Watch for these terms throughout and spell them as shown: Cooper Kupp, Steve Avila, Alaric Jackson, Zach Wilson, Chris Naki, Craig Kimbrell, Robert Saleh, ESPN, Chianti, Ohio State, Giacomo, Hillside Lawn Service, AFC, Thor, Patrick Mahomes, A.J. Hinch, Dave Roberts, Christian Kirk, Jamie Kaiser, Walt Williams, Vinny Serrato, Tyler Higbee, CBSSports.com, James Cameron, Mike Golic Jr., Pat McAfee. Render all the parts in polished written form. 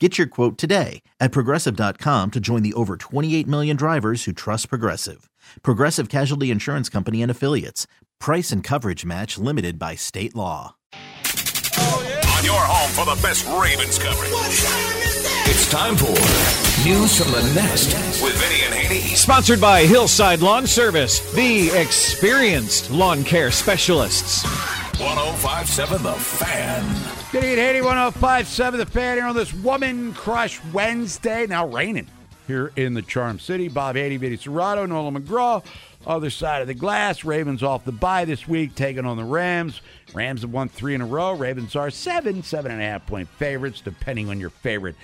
Get your quote today at Progressive.com to join the over 28 million drivers who trust Progressive. Progressive Casualty Insurance Company and Affiliates. Price and coverage match limited by state law. Oh, yeah. On your home for the best Ravens coverage. What time is this? It's time for News from the Nest with Vinny and Haney. Sponsored by Hillside Lawn Service, the experienced lawn care specialists. 1057 The Fan. Good evening, 1057 The Fan here on this Woman Crush Wednesday. Now raining here in the Charm City. Bob Haney, Vinny Serrato, Nola McGraw, other side of the glass. Ravens off the bye this week, taking on the Rams. Rams have won 3 in a row. Ravens are 7.5 point favorites, depending on your favorite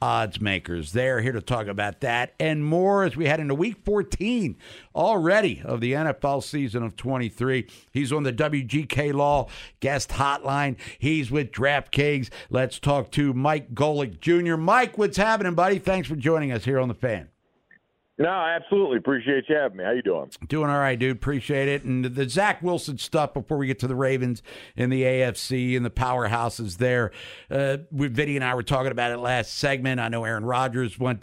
odds makers. They're here to talk about that and more as we head into week 14 already of the NFL season of 23. He's on the WGK Law guest hotline. He's with DraftKings. Let's talk to Mike Golic Jr. Mike, what's happening, buddy? Thanks for joining us here on The Fan. No, I absolutely appreciate you having me. How you doing? Doing all right, dude. Appreciate it. And the Zach Wilson stuff before we get to the Ravens and the AFC and the powerhouses there. Vinny and I were talking about it last segment. I know Aaron Rodgers went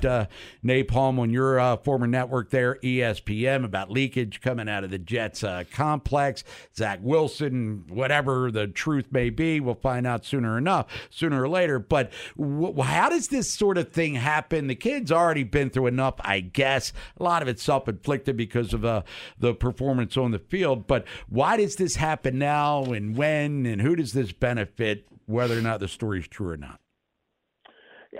napalm on your former network there, ESPN, about leakage coming out of the Jets complex. Zach Wilson, whatever the truth may be, we'll find out sooner or later. But how does this sort of thing happen? The kid's already been through enough, I guess. A lot of it's self-inflicted because of the performance on the field. But why does this happen now and when and who does this benefit, whether or not the story is true or not?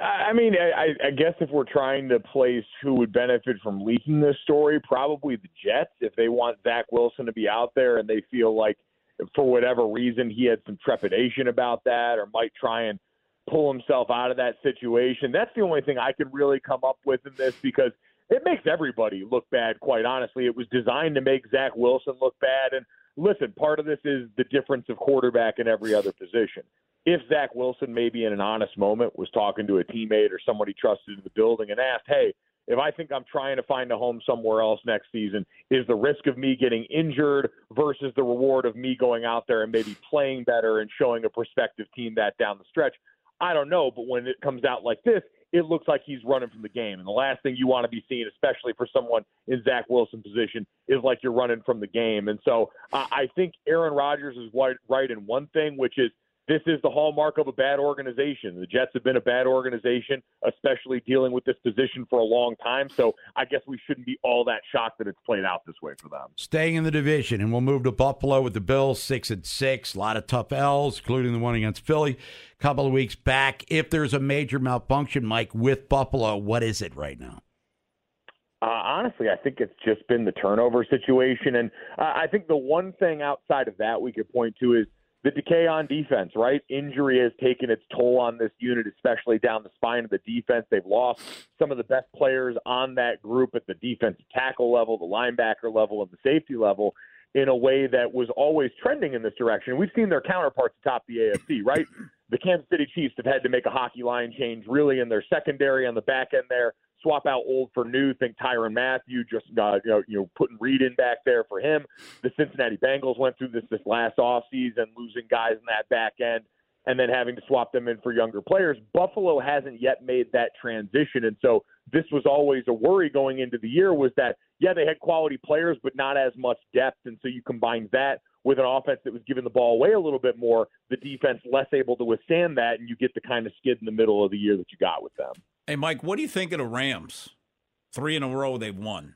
I mean, I guess if we're trying to place who would benefit from leaking this story, probably the Jets. If they want Zach Wilson to be out there and they feel like for whatever reason he had some trepidation about that or might try and pull himself out of that situation, that's the only thing I can really come up with in this because it makes everybody look bad, quite honestly. It was designed to make Zach Wilson look bad. And listen, part of this is the difference of quarterback in every other position. If Zach Wilson, maybe in an honest moment, was talking to a teammate or somebody trusted in the building and asked, hey, if I think I'm trying to find a home somewhere else next season, is the risk of me getting injured versus the reward of me going out there and maybe playing better and showing a prospective team that down the stretch? I don't know, but when it comes out like this, it looks like he's running from the game. And the last thing you want to be seeing, especially for someone in Zach Wilson's position, is like you're running from the game. And so I think Aaron Rodgers is right in one thing, which is this is the hallmark of a bad organization. The Jets have been a bad organization, especially dealing with this position for a long time. So I guess we shouldn't be all that shocked that it's played out this way for them. Staying in the division, and we'll move to Buffalo with the Bills, 6-6. A lot of tough L's, including the one against Philly a couple of weeks back. If there's a major malfunction, Mike, with Buffalo, what is it right now? Honestly, I think it's just been the turnover situation. And I think the one thing outside of that we could point to is the decay on defense, right? Injury has taken its toll on this unit, especially down the spine of the defense. They've lost some of the best players on that group at the defensive tackle level, the linebacker level, and the safety level in a way that was always trending in this direction. We've seen their counterparts atop the AFC, right? The Kansas City Chiefs have had to make a hockey line change really in their secondary on the back end there, swap out old for new, think Tyrann Mathieu, just putting Reed in back there for him. The Cincinnati Bengals went through this last offseason, losing guys in that back end and then having to swap them in for younger players. Buffalo hasn't yet made that transition, and so this was always a worry going into the year was that, yeah, they had quality players but not as much depth, and so you combine that with an offense that was giving the ball away a little bit more, the defense less able to withstand that, and you get the kind of skid in the middle of the year that you got with them. Hey, Mike, what do you think of the Rams? 3 in a row they've won.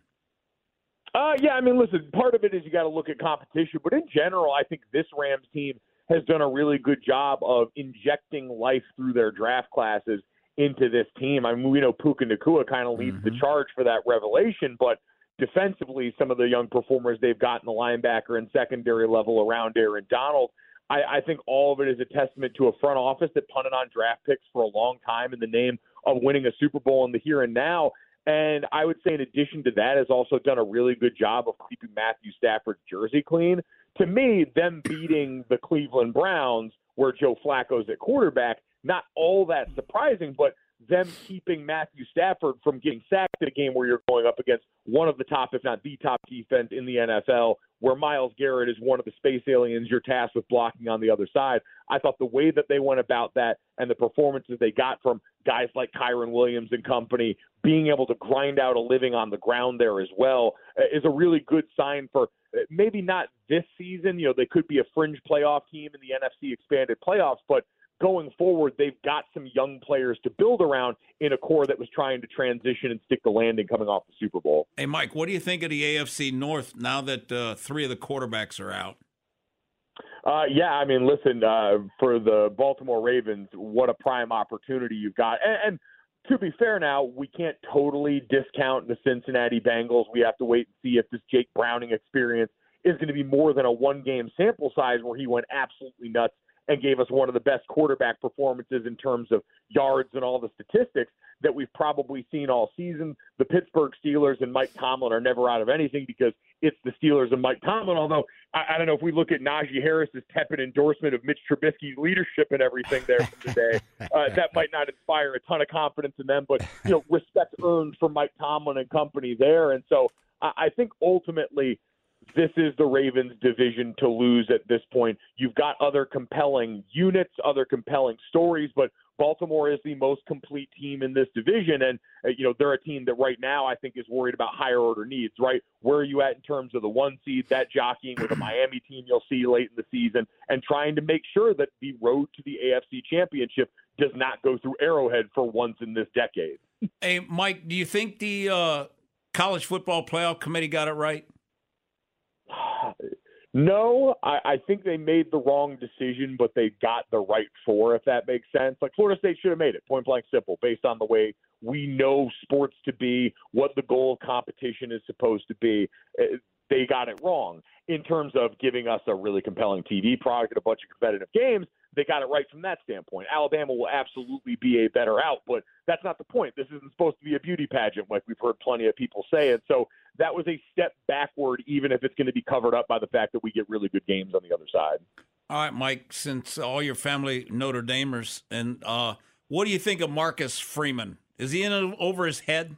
Yeah, I mean, listen, part of it is you got to look at competition. But in general, I think this Rams team has done a really good job of injecting life through their draft classes into this team. I mean, we know Puka Nacua kind of leads the charge for that revelation, but defensively, some of the young performers they've got in the linebacker and secondary level around Aaron Donald, I think all of it is a testament to a front office that punted on draft picks for a long time in the name of winning a Super Bowl in the here and now. And I would say in addition to that, has also done a really good job of keeping Matthew Stafford's jersey clean. To me, them beating the Cleveland Browns, where Joe Flacco's at quarterback, not all that surprising, but them keeping Matthew Stafford from getting sacked in a game where you're going up against one of the top, if not the top defense in the NFL, where Myles Garrett is one of the space aliens you're tasked with blocking on the other side. I thought the way that they went about that and the performances they got from guys like Kyren Williams and company being able to grind out a living on the ground there as well is a really good sign for maybe not this season. You know, they could be a fringe playoff team in the NFC expanded playoffs, but going forward, they've got some young players to build around in a core that was trying to transition and stick the landing coming off the Super Bowl. Hey, Mike, what do you think of the AFC North now that three of the quarterbacks are out? Yeah, I mean, listen, for the Baltimore Ravens, what a prime opportunity you've got. And to be fair now, we can't totally discount the Cincinnati Bengals. We have to wait and see if this Jake Browning experience is going to be more than a one-game sample size where he went absolutely nuts and gave us one of the best quarterback performances in terms of yards and all the statistics that we've probably seen all season. The Pittsburgh Steelers and Mike Tomlin are never out of anything because it's the Steelers and Mike Tomlin, although I don't know if we look at Najee Harris's tepid endorsement of Mitch Trubisky's leadership and everything there from today, that might not inspire a ton of confidence in them, but you know, respect earned for Mike Tomlin and company there. And so I think ultimately this is the Ravens' division to lose at this point. You've got other compelling units, other compelling stories, but Baltimore is the most complete team in this division. And, you know, they're a team that right now I think is worried about higher order needs, right? Where are you at in terms of the one seed, that jockeying with a Miami team you'll see late in the season, and trying to make sure that the road to the AFC Championship does not go through Arrowhead for once in this decade. Hey, Mike, do you think the College Football Playoff Committee got it right? No, I think they made the wrong decision, but they got the right four, if that makes sense. Like, Florida State should have made it, point blank simple, based on the way we know sports to be, what the goal of competition is supposed to be. They got it wrong. In terms of giving us a really compelling TV product and a bunch of competitive games, they got it right from that standpoint. Alabama will absolutely be a better out, but that's not the point. This isn't supposed to be a beauty pageant, like we've heard plenty of people say. And so that was a step backward, even if it's going to be covered up by the fact that we get really good games on the other side. All right, Mike, since all your family Notre Damers, and what do you think of Marcus Freeman? Is he in over his head?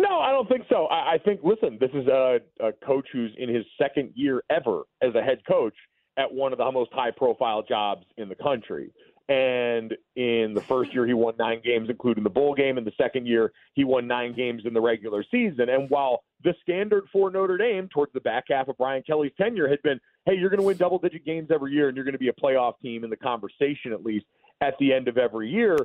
No, I don't think so. I think, listen, this is a coach who's in his second year ever as a head coach at one of the most high-profile jobs in the country. And in the first year, he won 9 games, including the bowl game. In the second year, he won 9 games in the regular season. And while the standard for Notre Dame towards the back half of Brian Kelly's tenure had been, hey, you're going to win double-digit games every year, and you're going to be a playoff team in the conversation, at least, at the end of every year,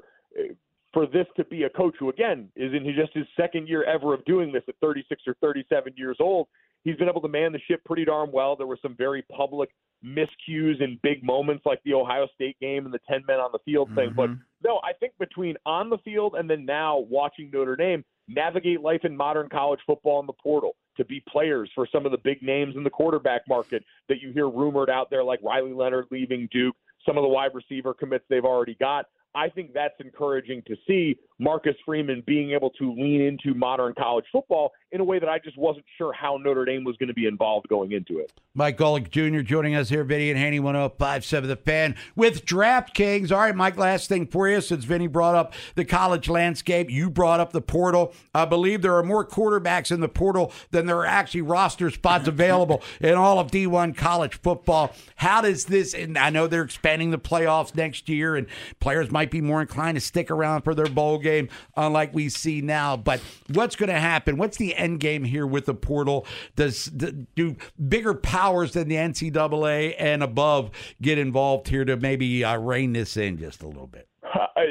for this to be a coach who, again, is in just his second year ever of doing this at 36 or 37 years old, he's been able to man the ship pretty darn well. There were some very public miscues in big moments like the Ohio State game and the 10 men on the field thing. But no, I think between on the field and then now watching Notre Dame navigate life in modern college football in the portal, to be players for some of the big names in the quarterback market that you hear rumored out there, like Riley Leonard leaving Duke, some of the wide receiver commits they've already got. I think that's encouraging to see Marcus Freeman being able to lean into modern college football in a way that I just wasn't sure how Notre Dame was going to be involved going into it. Mike Golic Jr. joining us here, Vinny and Haney, 105.7 The Fan with DraftKings. All right, Mike, last thing for you, since Vinny brought up the college landscape, you brought up the portal. I believe there are more quarterbacks in the portal than there are actually roster spots available in all of D1 college football. How does this, and I know they're expanding the playoffs next year and players might be more inclined to stick around for their bowl game, unlike we see now. But what's going to happen? What's the end game here with the portal? Do bigger powers than the NCAA and above get involved here to maybe rein this in just a little bit?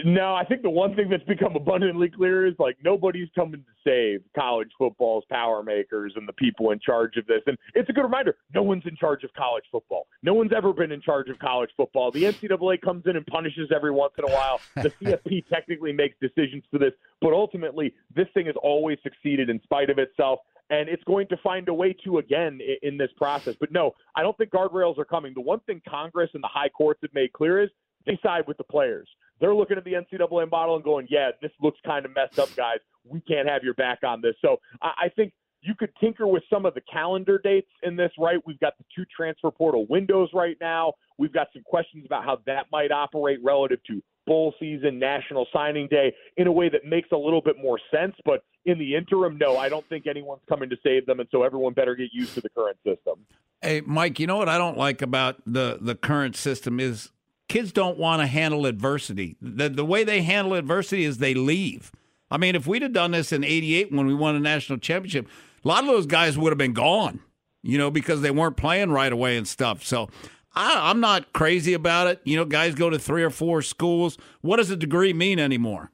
No, I think the one thing that's become abundantly clear is, like, nobody's coming to save college football's power makers and the people in charge of this. And it's a good reminder, no one's in charge of college football. No one's ever been in charge of college football. The NCAA comes in and punishes every once in a while. The CFP technically makes decisions for this. But ultimately, this thing has always succeeded in spite of itself. And it's going to find a way to again in this process. But no, I don't think guardrails are coming. The one thing Congress and the high courts have made clear is they side with the players. They're looking at the NCAA model and going, yeah, this looks kind of messed up, guys. We can't have your back on this. So I think you could tinker with some of the calendar dates in this, right? We've got the two transfer portal windows right now. We've got some questions about how that might operate relative to bowl season, National Signing Day, in a way that makes a little bit more sense. But in the interim, no, I don't think anyone's coming to save them, and so everyone better get used to the current system. Hey, Mike, you know what I don't like about the current system is kids don't want to handle adversity. The way they handle adversity is they leave. I mean, if we'd have done this in '88 when we won a national championship, a lot of those guys would have been gone, you know, because they weren't playing right away and stuff. So I'm not crazy about it. You know, guys go to 3 or 4 schools. What does a degree mean anymore?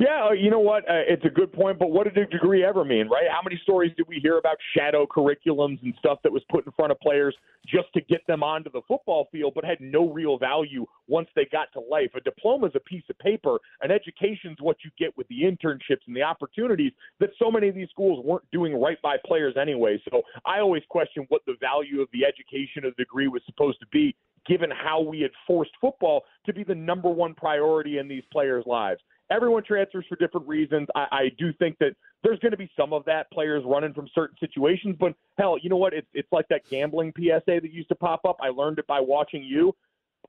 Yeah, you know what? It's a good point, but what did a degree ever mean, right? How many stories did we hear about shadow curriculums and stuff that was put in front of players just to get them onto the football field but had no real value once they got to life? A diploma is a piece of paper. An education is what you get with the internships and the opportunities that so many of these schools weren't doing right by players anyway. So I always question what the value of the education of the degree was supposed to be, given how we had forced football to be the number one priority in these players' lives. Everyone transfers for different reasons. I do think that there's going to be some of that, players running from certain situations. But, hell, you know what? It's like that gambling PSA that used to pop up. I learned it by watching you.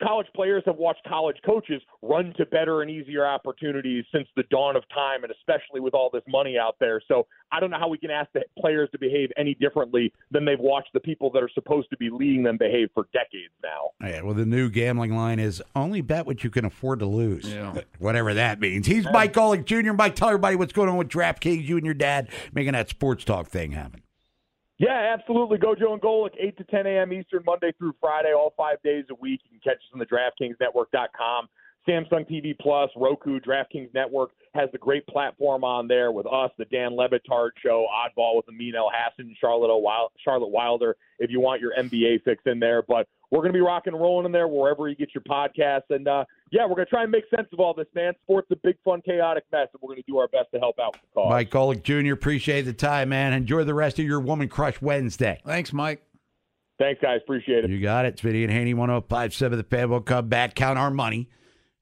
College players have watched college coaches run to better and easier opportunities since the dawn of time, and especially with all this money out there. So I don't know how we can ask the players to behave any differently than they've watched the people that are supposed to be leading them behave for decades now. Yeah, well, the new gambling line is only bet what you can afford to lose, yeah. Whatever that means. He's Mike Golic Jr. Mike, tell everybody what's going on with DraftKings, you and your dad making that sports talk thing happen. Yeah, absolutely. Go Joe and Golic, 8 to 10 a.m. Eastern, Monday through Friday, all 5 days a week. You can catch us on the DraftKingsNetwork.com, Samsung TV Plus, Roku. DraftKings Network has the great platform on there with us, the Dan Le Batard Show, Oddball with Amin El-Hassan, Charlotte Wilder, if you want your NBA fix in there. But we're going to be rocking and rolling in there wherever you get your podcasts. And, yeah, we're going to try and make sense of all this, man. Sports a big, fun, chaotic mess, and we're going to do our best to help out with the cause. Mike Golic Jr., appreciate the time, man. Enjoy the rest of your Woman Crush Wednesday. Thanks, Mike. Thanks, guys. Appreciate it. You got it. It's Vinny and Haney, 105.7 The Fan. We'll come back, count our money.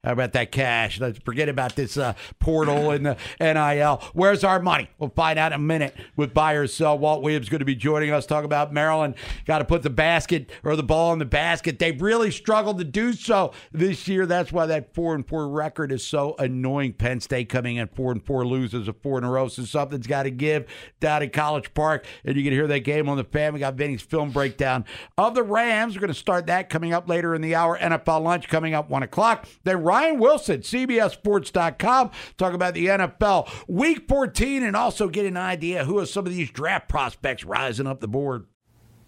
How about that cash? Let's forget about this portal and the NIL. Where's our money? We'll find out in a minute with Buy or Sell. Walt Williams going to be joining us. Talk about Maryland. Got to put the basket or the ball in the basket. They've really struggled to do so this year. That's why that 4-4 record is so annoying. Penn State coming in 4-4 loses a 4 in a row. So something's got to give down at College Park. And you can hear that game on the Fan. We got Vinny's film breakdown of the Rams. We're going to start that coming up later in the hour. NFL Lunch coming up 1 o'clock. Then Ryan Wilson, CBSSports.com, talk about the NFL Week 14 and also get an idea who are some of these draft prospects rising up the board.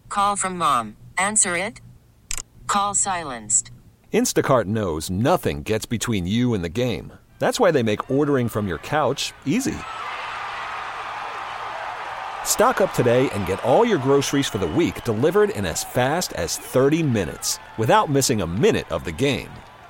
Call from mom. Answer it. Call silenced. Instacart knows nothing gets between you and the game. That's why they make ordering from your couch easy. Stock up today and get all your groceries for the week delivered in as fast as 30 minutes without missing a minute of the game.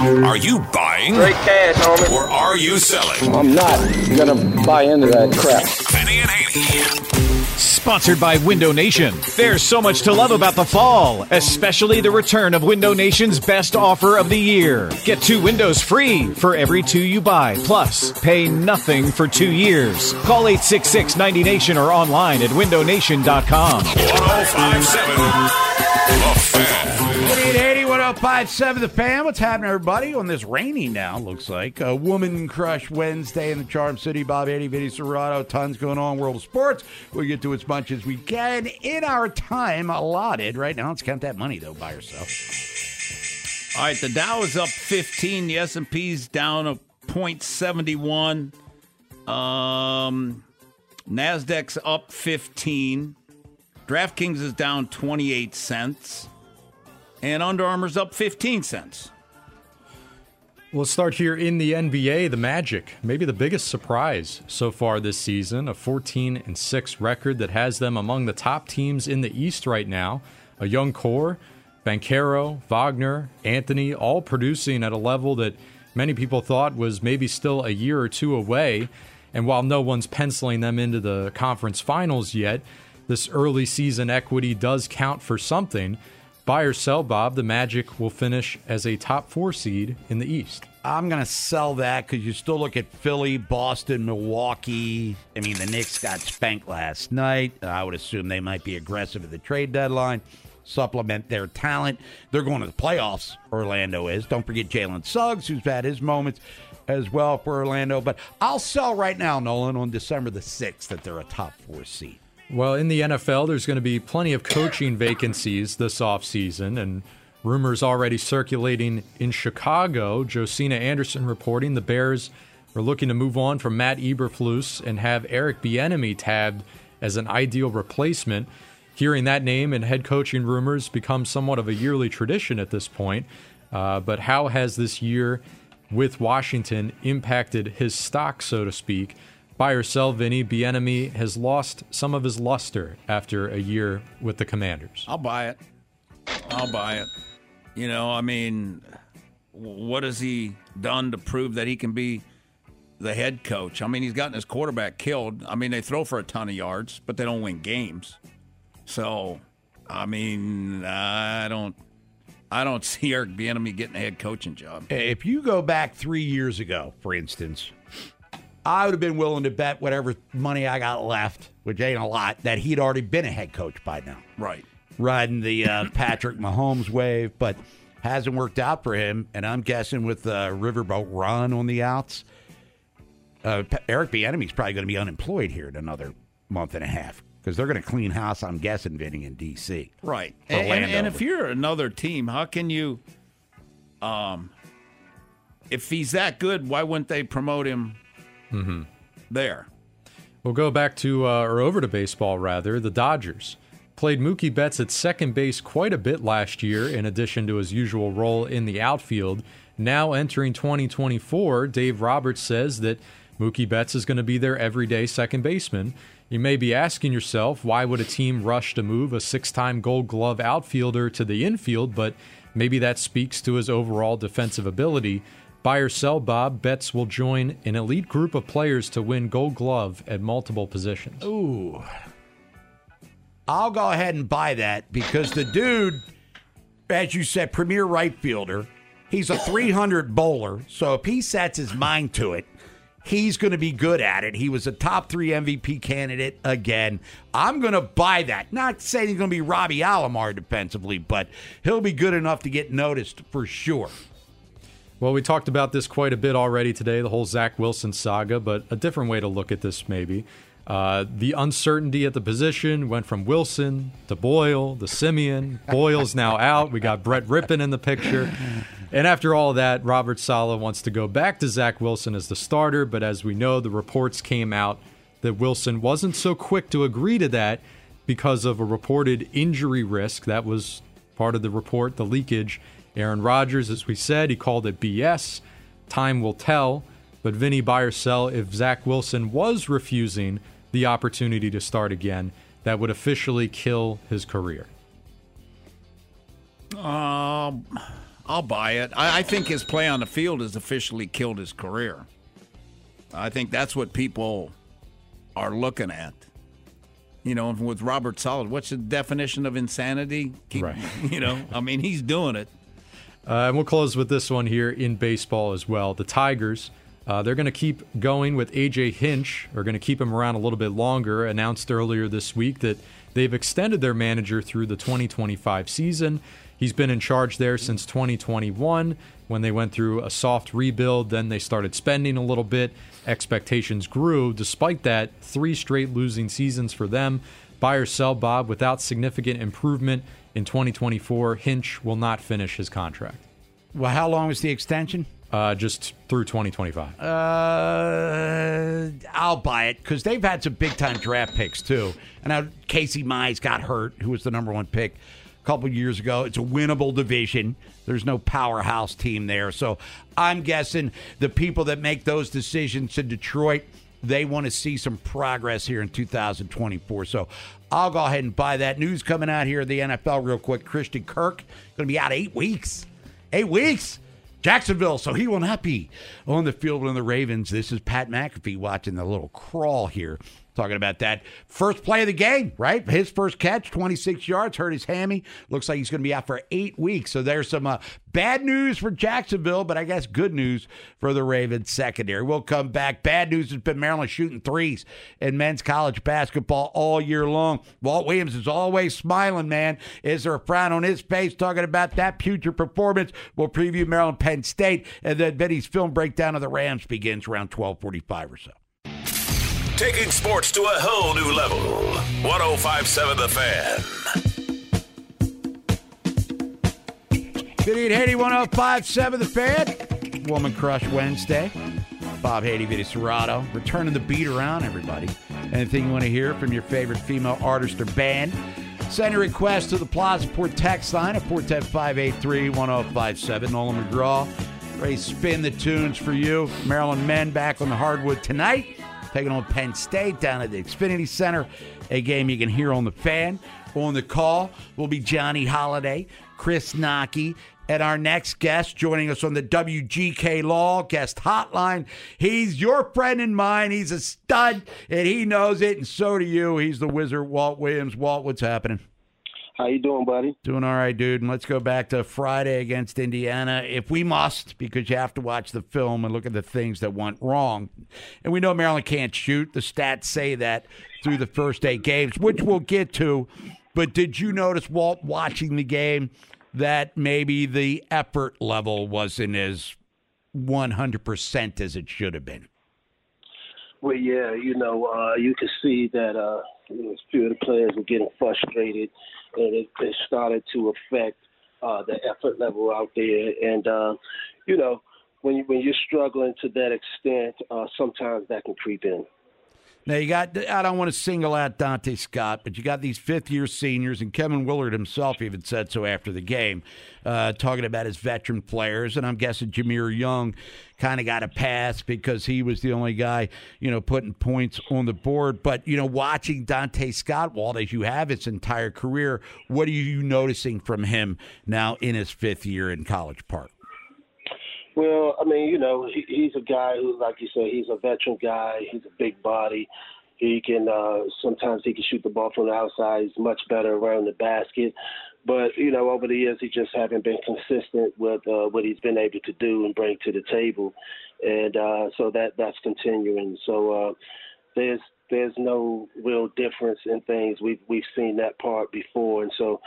Are you buying? Great cash, homie. Or are you selling? I'm not going to buy into that crap. Vinny and Haney. Sponsored by Window Nation. There's so much to love about the fall, especially the return of Window Nation's best offer of the year. Get 2 windows free for every 2 you buy. Plus, pay nothing for 2 years. Call 866-90-NATION or online at windownation.com. 1057 The Fan. 1057 The Fan. What's happening, everybody? On this rainy now, looks like a Woman Crush Wednesday in the Charm City. Bob, Eddie, Vinny Serrato. Tons going on. World of sports. We'll get to as much as we can in our time allotted. Right now, let's count that money, though, by yourself. All right, the Dow is up 15. The S&P's down a 0.71. NASDAQ's up 15. DraftKings is down 28 cents. And Under Armour's up 15 cents. We'll start here in the NBA, the Magic, maybe the biggest surprise so far this season, a 14-6 record that has them among the top teams in the East right now. A young core, Banchero, Wagner, Anthony, all producing at a level that many people thought was maybe still a year or two away. And while no one's penciling them into the conference finals yet, this early season equity does count for something. Buy or sell, Bob, the Magic will finish as a top 4 seed in the East. I'm going to sell that because you still look at Philly, Boston, Milwaukee. I mean, the Knicks got spanked last night. I would assume they might be aggressive at the trade deadline, supplement their talent. They're going to the playoffs, Orlando is. Don't forget Jalen Suggs, who's had his moments as well for Orlando. But I'll sell right now, Nolan, on December the 6th that they're a top 4 seed. Well, in the NFL, there's going to be plenty of coaching vacancies this offseason, and rumors already circulating in Chicago. Josina Anderson reporting the Bears are looking to move on from Matt Eberflus and have Eric Bieniemy tabbed as an ideal replacement. Hearing that name and head coaching rumors becomes somewhat of a yearly tradition at this point. But how has this year with Washington impacted his stock, so to speak? Buy or sell, Vinny, Bieniemy has lost some of his luster after a year with the Commanders. I'll buy it. You know, I mean, what has he done to prove that he can be the head coach? I mean, he's gotten his quarterback killed. I mean, they throw for a ton of yards, but they don't win games. So, I mean, I don't see Eric Bieniemy getting a head coaching job. If you go back 3 years ago, for instance, I would have been willing to bet whatever money I got left, which ain't a lot, that he'd already been a head coach by now. Right. Riding the Patrick Mahomes wave, but hasn't worked out for him. And I'm guessing with Riverboat Ron on the outs, Eric Bieniemy's probably going to be unemployed here in another month and a half because they're going to clean house, I'm guessing, Vinny, in D.C. Right. And if you're another team, how can you if he's that good, why wouldn't they promote him? Mm-hmm. There. We'll go back to, or over to baseball rather, the Dodgers. Played Mookie Betts at second base quite a bit last year in addition to his usual role in the outfield. Now entering 2024, Dave Roberts says that Mookie Betts is going to be their everyday second baseman. You may be asking yourself, why would a team rush to move a 6-time Gold Glove outfielder to the infield? But maybe that speaks to his overall defensive ability. Buy or sell, Bob, Betts will join an elite group of players to win Gold Glove at multiple positions. Ooh. I'll go ahead and buy that because the dude, as you said, premier right fielder, he's a 300 bowler. So if he sets his mind to it, he's going to be good at it. He was a top 3 MVP candidate again. I'm going to buy that. Not saying he's going to be Robbie Alomar defensively, but he'll be good enough to get noticed for sure. Well, we talked about this quite a bit already today, the whole Zach Wilson saga, but a different way to look at this maybe. The uncertainty at the position went from Wilson to Boyle to Simeon. Boyle's now out. We got Brett Rippon in the picture. And after all that, Robert Saleh wants to go back to Zach Wilson as the starter. But as we know, the reports came out that Wilson wasn't so quick to agree to that because of a reported injury risk. That was part of the report, the leakage. Aaron Rodgers, as we said, he called it BS. Time will tell. But Vinny, buy or sell, if Zach Wilson was refusing the opportunity to start again, that would officially kill his career. I'll buy it. I think his play on the field has officially killed his career. I think that's what people are looking at. You know, with Robert Saleh, what's the definition of insanity? Right. You know, I mean, he's doing it. And we'll close with this one here in baseball as well. The Tigers, they're going to keep going with A.J. Hinch. They're going to keep him around a little bit longer. Announced earlier this week that they've extended their manager through the 2025 season. He's been in charge there since 2021 when they went through a soft rebuild. Then they started spending a little bit. Expectations grew. Despite that, 3 straight losing seasons for them. Buy or sell, Bob, without significant improvement in 2024, Hinch will not finish his contract. Well, how long was the extension? Just through 2025. I'll buy it because they've had some big-time draft picks, too. And now Casey Mize got hurt, who was the number 1 pick couple years ago. It's a winnable division. There's no powerhouse team there. So I'm guessing the people that make those decisions in Detroit, they want to see some progress here in 2024. So I'll go ahead and buy that. News coming out here in the NFL real quick. Christian Kirk going to be out 8 weeks. 8 weeks. Jacksonville, so he will not be on the field with the Ravens. This is Pat McAfee watching the little crawl here, talking about that first play of the game, right? His first catch, 26 yards, hurt his hammy. Looks like he's going to be out for 8 weeks. So there's some bad news for Jacksonville, but I guess good news for the Ravens secondary. We'll come back. Bad news has been Maryland shooting threes in men's college basketball all year long. Walt Williams is always smiling, man. Is there a frown on his face? Talking about that future performance. We'll preview Maryland Penn State, and then Benny's film breakdown of the Rams begins around 12:45 or so. Taking sports to a whole new level. 105.7 The Fan. Good evening, Haiti. 105.7 The Fan. Woman Crush Wednesday. Bob Haiti, Vinny Serrato. Returning the beat around, everybody. Anything you want to hear from your favorite female artist or band? Send your request to the Plazaport text line at 410-583-1057. Nolan McGraw, ready to spin the tunes for you. Maryland men back on the hardwood tonight, taking on Penn State down at the Xfinity Center. A game you can hear on The Fan. On the call will be Johnny Holiday, Chris Naki, and our next guest joining us on the WGK Law Guest Hotline. He's your friend and mine. He's a stud, and he knows it, and so do you. He's the wizard, Walt Williams. Walt, what's happening? How you doing, buddy? Doing all right, dude. And let's go back to Friday against Indiana, if we must, because you have to watch the film and look at the things that went wrong. And we know Maryland can't shoot. The stats say that through the first 8 games, which we'll get to. But did you notice, Walt, watching the game, that maybe the effort level wasn't as 100% as it should have been? Well, yeah, you know, you could see that a few of the players were getting frustrated, and it started to affect the effort level out there. And, you know, when you're struggling to that extent, sometimes that can creep in. Now, I don't want to single out Donta Scott, but you got these fifth-year seniors, and Kevin Willard himself even said so after the game, talking about his veteran players. And I'm guessing Jahmir Young kind of got a pass because he was the only guy, you know, putting points on the board. But, you know, watching Donta Scott, Walt, as you have his entire career, what are you noticing from him now in his 5th year in College Park? Well, I mean, you know, he's a guy who, like you said, he's a veteran guy. He's a big body. He can sometimes he can shoot the ball from the outside. He's much better around the basket. But, you know, over the years, he just hasn't been consistent with what he's been able to do and bring to the table. And so that's continuing. So there's no real difference in things. We've seen that part before. And so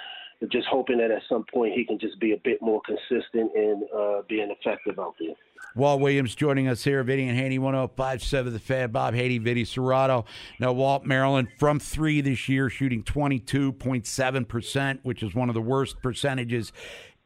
just hoping that at some point he can just be a bit more consistent in being effective out there. Walt Williams joining us here, Vinny and Haney, 105.7 The Fan. Bob Haiti, Vinny Serrato. Now, Walt, Maryland from 3 this year, shooting 22.7%, which is one of the worst percentages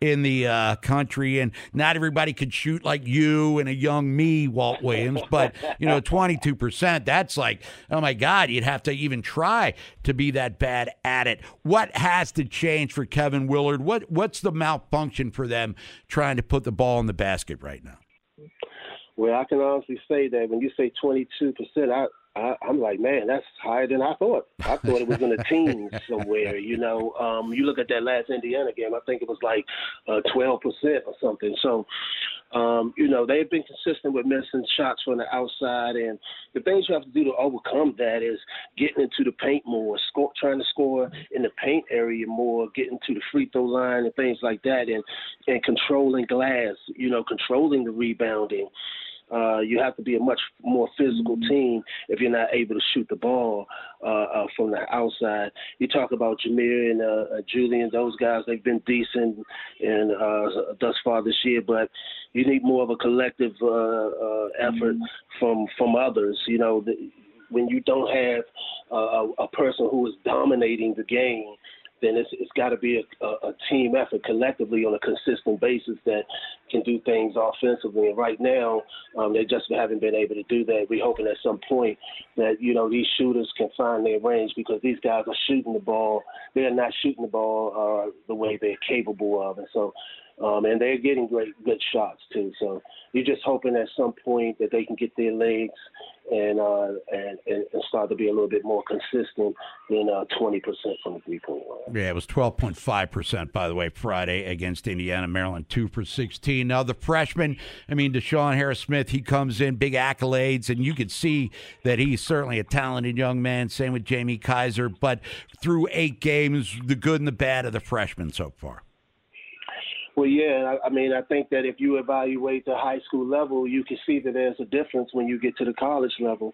in the country, and not everybody could shoot like you and a young me, Walt Williams, but, you know, 22%, that's like, oh my God, you'd have to even try to be that bad at it. What has to change for Kevin Willard? What's the malfunction for them trying to put the ball in the basket right now? Well, I can honestly say that when you say 22%, I'm like, man, that's higher than I thought. I thought it was in the teens somewhere, you know. You look at that last Indiana game, I think it was like 12% or something. So, you know, they've been consistent with missing shots from the outside. And the things you have to do to overcome that is getting into the paint more, trying to score in the paint area more, getting to the free throw line and things like that, and controlling glass, you know, controlling the rebounding. You have to be a much more physical team if you're not able to shoot the ball from the outside. You talk about Jahmir and Julian, those guys, they've been decent and thus far this year, but you need more of a collective effort from others. You know, when you don't have a person who is dominating the game, then it's got to be a team effort collectively on a consistent basis that can do things offensively. And right now, they just haven't been able to do that. We're hoping at some point that, you know, these shooters can find their range, because these guys are shooting the ball. They're not shooting the ball the way they're capable of. And so, and they're getting good shots too. So you're just hoping at some point that they can get their legs and start to be a little bit more consistent than 20% from the three-point line. Yeah, it was 12.5%, by the way, Friday against Indiana. Maryland 2 for 16. Now, the freshman, I mean, Deshaun Harris-Smith, he comes in, big accolades, and you can see that he's certainly a talented young man, same with Jamie Kaiser. But through 8 games, the good and the bad of the freshman so far. Well, yeah, I mean, I think that if you evaluate the high school level, you can see that there's a difference when you get to the college level.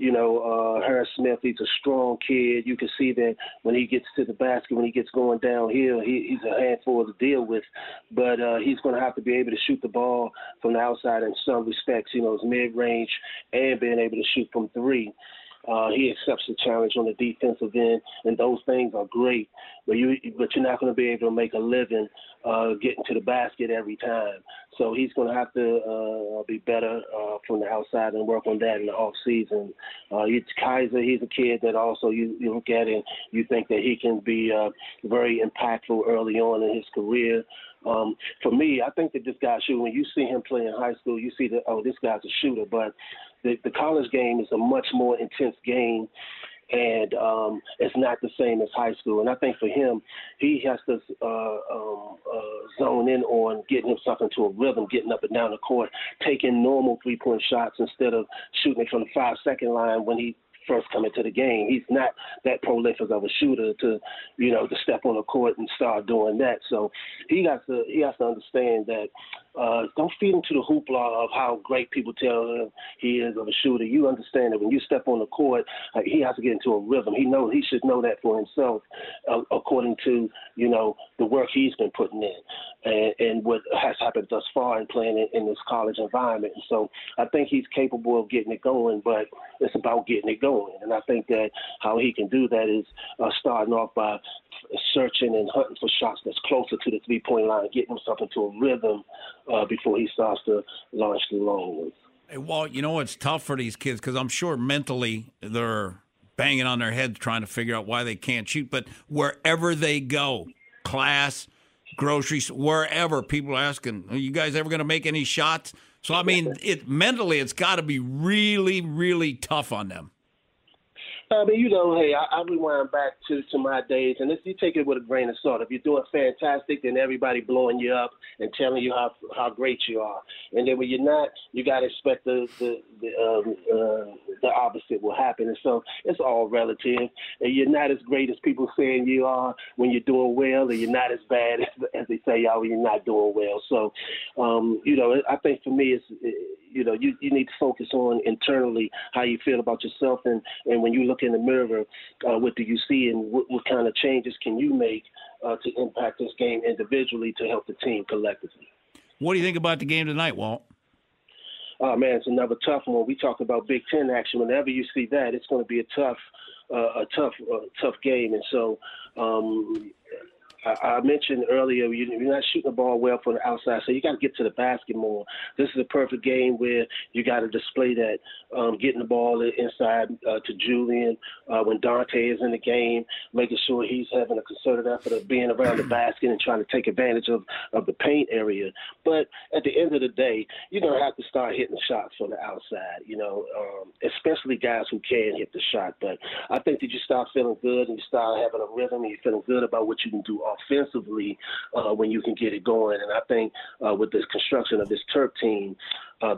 You know, Harris Smith, he's a strong kid. You can see that when he gets to the basket, when he gets going downhill, he's a handful to deal with. But he's going to have to be able to shoot the ball from the outside in some respects, you know, his mid-range and being able to shoot from three. He accepts the challenge on the defensive end, and those things are great. But you're not going to be able to make a living getting to the basket every time. So he's going to have to be better from the outside and work on that in the off season. Kaiser, he's a kid that also you look at and you think that he can be very impactful early on in his career. For me, I think that this guy should. When you see him play in high school, you see that, oh, this guy's a shooter. But the college game is a much more intense game, and it's not the same as high school. And I think for him, he has to zone in on getting himself into a rhythm, getting up and down the court, taking normal three-point shots instead of shooting it from the 5-second line when he first come into the game. He's not that prolific of a shooter to, you know, to step on the court and start doing that. So he has to understand that don't feed into the hoopla of how great people tell him he is of a shooter. You understand that when you step on the court, he has to get into a rhythm. He should know that for himself, according to, you know, the work he's been putting in and what has happened thus far in playing in this college environment. So I think he's capable of getting it going, but it's about getting it going. And I think that how he can do that is starting off by searching and hunting for shots that's closer to the three-point line, getting himself into a rhythm before he starts to launch the long ones. Hey, Walt, you know it's tough for these kids because I'm sure mentally they're banging on their heads trying to figure out why they can't shoot. But wherever they go, class, groceries, wherever, people are asking, are you guys ever going to make any shots? So, I mean, mentally it's got to be really, really tough on them. I mean, you know, hey, I rewind back to my days, and you take it with a grain of salt. If you're doing fantastic, then everybody blowing you up and telling you how great you are. And then when you're not, you got to expect the opposite will happen. And so it's all relative. And you're not as great as people saying you are when you're doing well, and you're not as bad as they say you are when you're not doing well. So, you know, I think for me you need to focus on internally how you feel about yourself, and when you look in the mirror, what do you see, and what kind of changes can you make to impact this game individually to help the team collectively? What do you think about the game tonight, Walt? Oh, man, it's another tough one. We talk about Big Ten action. Whenever you see that, it's going to be a tough game, and so I mentioned earlier, you're not shooting the ball well from the outside, so you got to get to the basket more. This is a perfect game where you got to display that, getting the ball inside to Julian when Dante is in the game, making sure he's having a concerted effort of being around the basket and trying to take advantage of the paint area. But at the end of the day, you're going to have to start hitting shots from the outside, especially guys who can hit the shot. But I think that you start feeling good and you start having a rhythm and you're feeling good about what you can do offensively when you can get it going. And I think with the construction of this Turk team,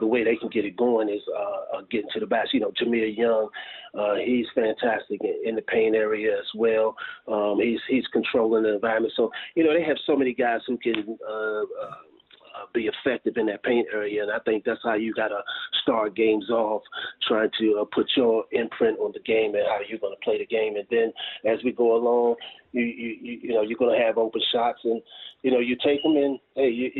the way they can get it going is getting to the basket. Jahmir Young, he's fantastic in the paint area as well. He's controlling the environment. So, they have so many guys who can be effective in that paint area, and I think that's how you got to start games off, trying to put your imprint on the game and how you're going to play the game. And then as we go along, you're going to have open shots, and you take them, and hey, you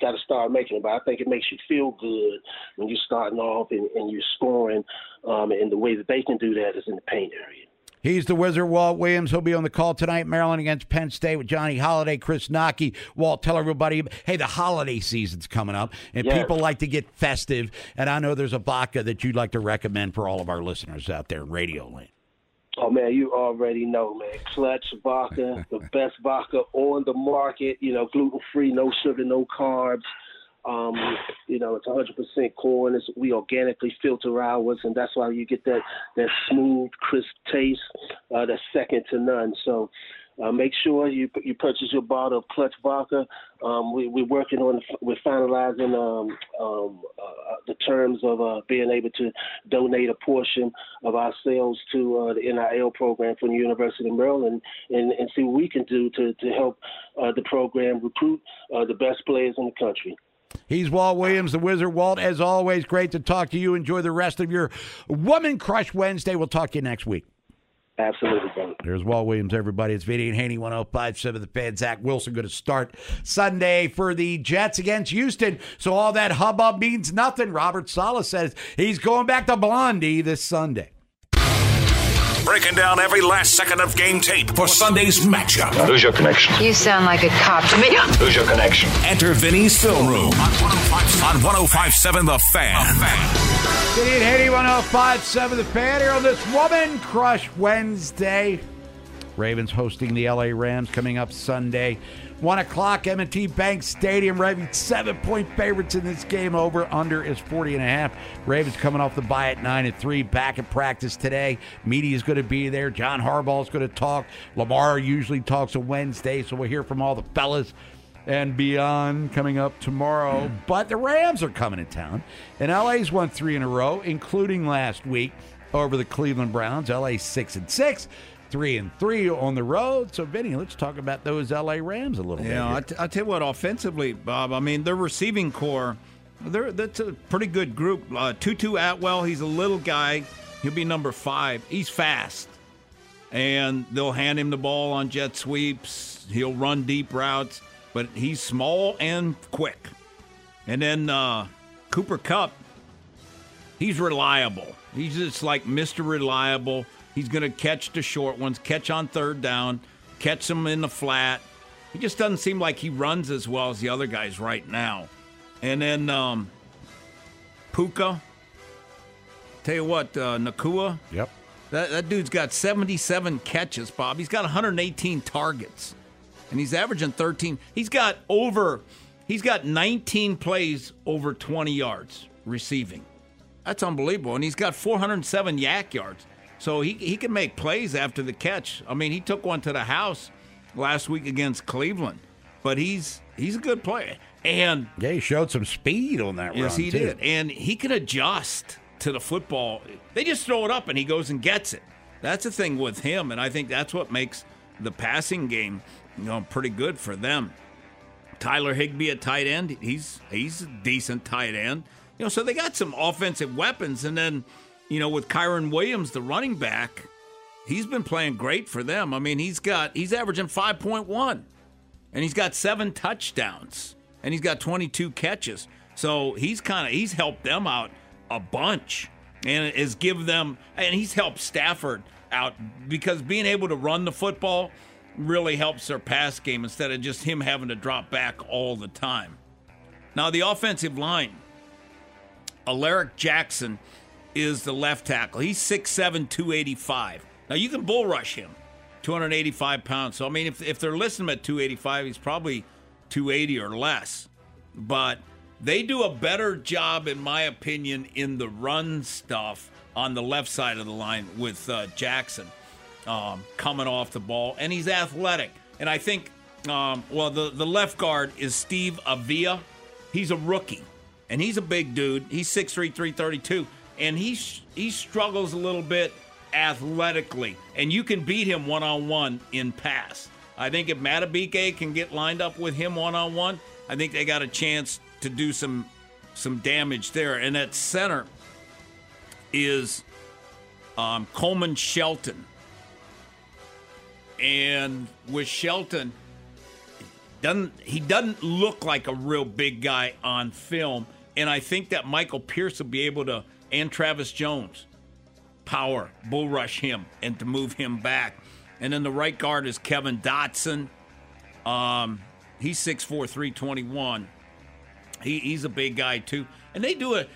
got to start making them. But I think it makes you feel good when you're starting off and you're scoring, and the way that they can do that is in the paint area. He's the Wizard, Walt Williams. He'll be on the call tonight, Maryland against Penn State with Johnny Holiday, Chris Naki. Walt, tell everybody, hey, the holiday season's coming up, and people like to get festive, and I know there's a vodka that you'd like to recommend for all of our listeners out there in Radio Land. Oh, man, you already know, man. Clutch Vodka, the best vodka on the market, gluten-free, no sugar, no carbs. It's 100% corn. We organically filter ours, and that's why you get that smooth, crisp taste that's second to none. So make sure you purchase your bottle of Clutch Vodka. We're working on, we're finalizing the terms of being able to donate a portion of our sales to the NIL program from the University of Maryland and see what we can do to help the program recruit the best players in the country. He's Walt Williams, the Wizard. Walt, as always, great to talk to you. Enjoy the rest of your Woman Crush Wednesday. We'll talk to you next week. Absolutely, brother. There's Walt Williams, everybody. It's Vinny and Haney, 105.7 The Fan. Zach Wilson going to start Sunday for the Jets against Houston. So all that hubbub means nothing. Robert Saleh says he's going back to Blondie this Sunday. Breaking down every last second of game tape for Sunday's matchup. Who's your connection? You sound like a cop to me. Who's your connection? Enter Vinny's Film Room on 105.7 The Fan. Vinny and Haney, 105.7 The Fan here on this Woman Crush Wednesday. Ravens hosting the LA Rams coming up Sunday. 1 o'clock, M&T Bank Stadium. Ravens 7-point favorites in this game. Over under is 40.5. Ravens coming off the bye at 9-3. Back at practice today. Media is going to be there. John Harbaugh is going to talk. Lamar usually talks on Wednesday, so we'll hear from all the fellas and beyond coming up tomorrow. But the Rams are coming to town, and LA's won 3 in a row, including last week over the Cleveland Browns. LA 6-6. 3-3 on the road. So, Vinny, let's talk about those L.A. Rams a little bit. Yeah, I tell you what, offensively, Bob, I mean, their receiving core, that's a pretty good group. Tutu Atwell, he's a little guy. He'll be number 5. He's fast. And they'll hand him the ball on jet sweeps. He'll run deep routes. But he's small and quick. And then Cooper Kupp, he's reliable. He's just like Mr. Reliable. He's going to catch the short ones, catch on third down, catch them in the flat. He just doesn't seem like he runs as well as the other guys right now. And then Puka. Tell you what, Nacua. Yep. That dude's got 77 catches, Bob. He's got 118 targets, and he's averaging 13. He's got 19 plays over 20 yards receiving. That's unbelievable. And he's got 407 yak yards. So he can make plays after the catch. I mean, he took one to the house last week against Cleveland. But he's a good player. And yeah, he showed some speed on that run, too. Yes, he did. And he can adjust to the football. They just throw it up, and he goes and gets it. That's the thing with him, and I think that's what makes the passing game pretty good for them. Tyler Higbee at tight end. He's a decent tight end. So they got some offensive weapons, and then – with Kyren Williams, the running back, he's been playing great for them. I mean, he's averaging 5.1, and he's got 7 touchdowns, and he's got 22 catches. So he's helped them out a bunch, and he's helped Stafford out because being able to run the football really helps their pass game instead of just him having to drop back all the time. Now, the offensive line, Alaric Jackson is the left tackle. He's 6'7", 285. Now, you can bull rush him, 285 pounds. So, I mean, if they're listing him at 285, he's probably 280 or less. But they do a better job, in my opinion, in the run stuff on the left side of the line with Jackson coming off the ball. And he's athletic. And I think, the left guard is Steve Avila. He's a rookie. And he's a big dude. He's 6'3", 332. And he struggles a little bit athletically. And you can beat him one-on-one in pass. I think if Matabike can get lined up with him one-on-one, I think they got a chance to do some damage there. And at center is Coleman Shelton. And with Shelton, he doesn't look like a real big guy on film. And I think that Michael Pierce will be able to, and Travis Jones, power, bull rush him and to move him back. And then the right guard is Kevin Dotson. He's 6'4", 321. He's a big guy too. And they do a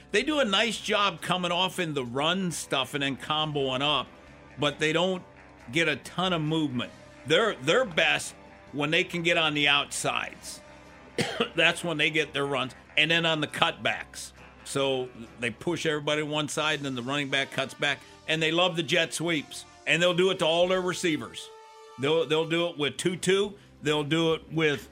nice job coming off in the run stuff and then comboing up, but they don't get a ton of movement. They're best when they can get on the outsides. That's when they get their runs. And then on the cutbacks. So they push everybody to one side, and then the running back cuts back. And they love the jet sweeps. And they'll do it to all their receivers. They'll do it with Tutu. They'll do it with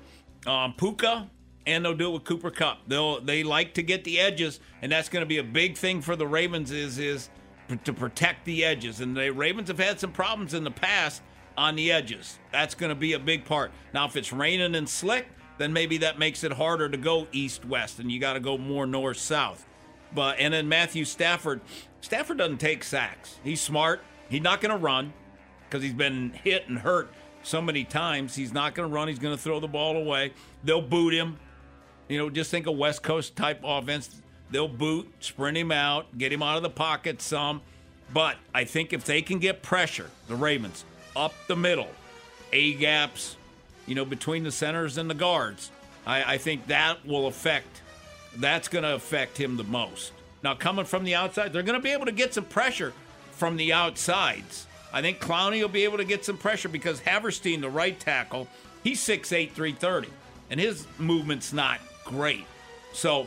Puka. And they'll do it with Cooper Kupp. They like to get the edges, and that's going to be a big thing for the Ravens is to protect the edges. And the Ravens have had some problems in the past on the edges. That's going to be a big part. Now, if it's raining and slick, then maybe that makes it harder to go east-west, and you got to go more north-south. And then Matthew Stafford. Stafford doesn't take sacks. He's smart. He's not going to run because he's been hit and hurt so many times. He's not going to run. He's going to throw the ball away. They'll boot him. You know, just think of West Coast-type offense. They'll boot, sprint him out, get him out of the pocket some. But I think if they can get pressure, the Ravens, up the middle, A-gaps, between the centers and the guards, I think that's going to affect him the most. Now, coming from the outside, they're going to be able to get some pressure from the outsides. I think Clowney will be able to get some pressure because Haverstein, the right tackle, he's 6'8", 330, and his movement's not great. So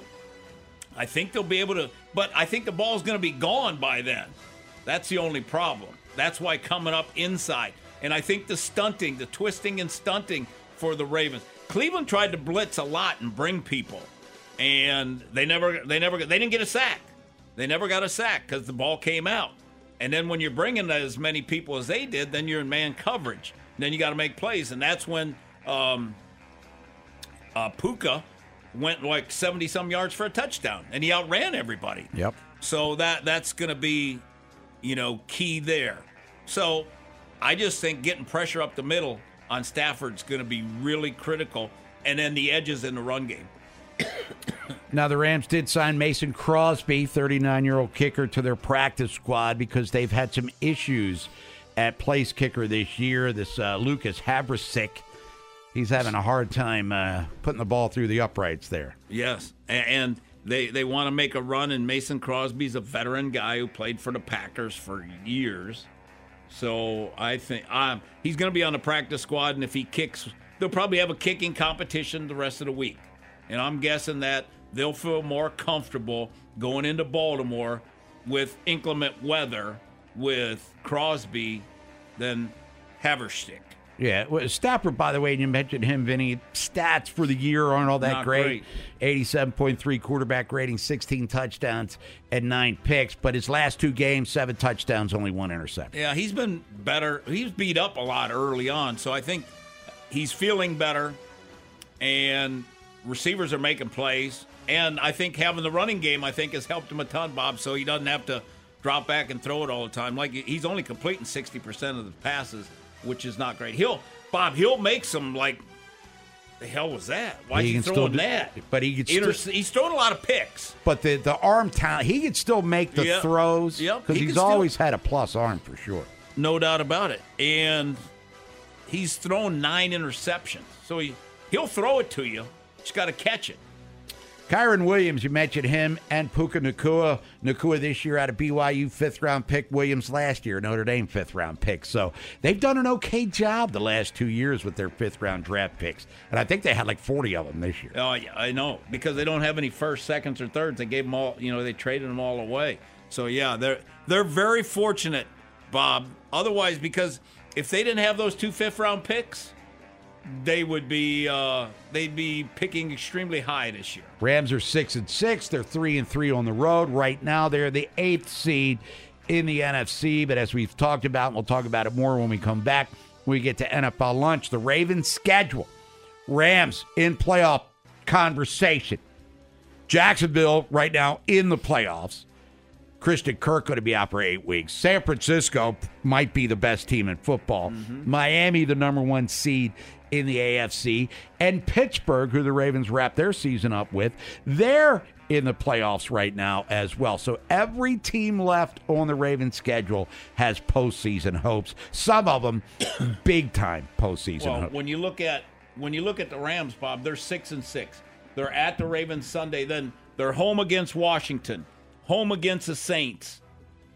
I think they'll be able to, but I think the ball's going to be gone by then. That's the only problem. That's why coming up inside. And I think the twisting and stunting for the Ravens. Cleveland tried to blitz a lot and bring people, and they didn't get a sack. They never got a sack because the ball came out. And then when you're bringing as many people as they did, then you're in man coverage. And then you got to make plays, and that's when Puka went like 70-some yards for a touchdown, and he outran everybody. Yep. So that's going to be, key there. So I just think getting pressure up the middle on Stafford's going to be really critical, and then the edges in the run game. Now, the Rams did sign Mason Crosby, 39-year-old kicker, to their practice squad because they've had some issues at place kicker this year. This Lucas Habrasik, he's having a hard time putting the ball through the uprights there. Yes, and they want to make a run, and Mason Crosby's a veteran guy who played for the Packers for years. So I think he's going to be on the practice squad, and if he kicks, they'll probably have a kicking competition the rest of the week. And I'm guessing that they'll feel more comfortable going into Baltimore with inclement weather with Crosby than Haverstick. Yeah, Stafford, by the way, you mentioned him, Vinny. Stats for the year aren't all that great. 87.3 quarterback rating, 16 touchdowns and 9 picks. But his last 2 games, 7 touchdowns, only 1 interception. Yeah, he's been better. He's beat up a lot early on, so I think he's feeling better. And receivers are making plays. And I think having the running game, has helped him a ton, Bob, so he doesn't have to drop back and throw it all the time. Like, he's only completing 60% of the passes, which is not great. He'll make some, the hell was that? Why is he throwing that? But he's throwing a lot of picks. But the arm talent, he can still make the throws because he's always had a plus arm for sure. No doubt about it. And he's thrown 9 interceptions. So he'll throw it to you. Just got to catch it. Kyren Williams, you mentioned him and Puka Nacua. Nacua this year out of BYU, 5th-round pick. Williams last year, Notre Dame, 5th-round pick. So they've done an okay job the last 2 years with their 5th-round draft picks. And I think they had like 40 of them this year. Oh, yeah, I know, because they don't have any firsts, seconds, or thirds. They gave them all, you know, they traded them all away. So, yeah, they're very fortunate, Bob. Otherwise, because if they didn't have those 2 5th-round picks, they would be they'd be picking extremely high this year. Rams are 6-6. They're 3-3 on the road right now. They're the 8th seed in the NFC. But as we've talked about, and we'll talk about it more when we come back, we get to NFL Lunch. The Ravens schedule. Rams in playoff conversation. Jacksonville right now in the playoffs. Christian Kirk going to be out for 8 weeks. San Francisco might be the best team in football. Mm-hmm. Miami, the number 1 seed in the AFC. And Pittsburgh, who the Ravens wrapped their season up with, they're in the playoffs right now as well. So every team left on the Ravens schedule has postseason hopes. Some of them big-time postseason hopes. When you look at the Rams, Bob, they're 6-6. They're at the Ravens Sunday. Then they're home against Washington, home against the Saints,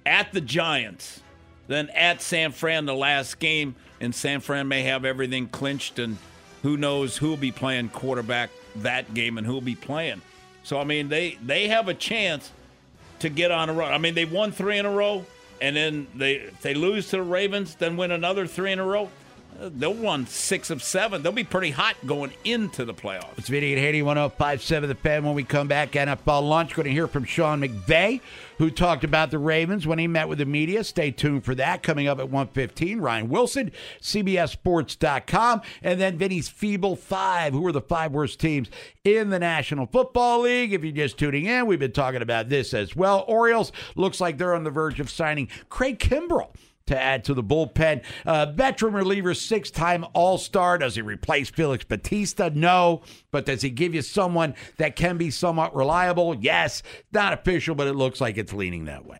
at the Giants, then at San Fran the last game, and San Fran may have everything clinched, and who knows who'll be playing quarterback that game and who'll be playing. So, I mean, they have a chance to get on a run. I mean, they've won 3 in a row, and then if they lose to the Ravens, then win another 3 in a row, they'll run 6 of 7. They'll be pretty hot going into the playoffs. It's Vinny and Haney, 105.7 The Fan. When we come back, NFL Lunch, going to hear from Sean McVay, who talked about the Ravens when he met with the media. Stay tuned for that. Coming up at 1:15, Ryan Wilson, CBSSports.com. And then Vinny's Feeble 5, who are the 5 worst teams in the National Football League. If you're just tuning in, we've been talking about this as well. Orioles, looks like they're on the verge of signing Craig Kimbrell to add to the bullpen. Veteran reliever, 6-time All-Star. Does he replace Felix Bautista? No. But does he give you someone that can be somewhat reliable? Yes. Not official, but it looks like it's leaning that way.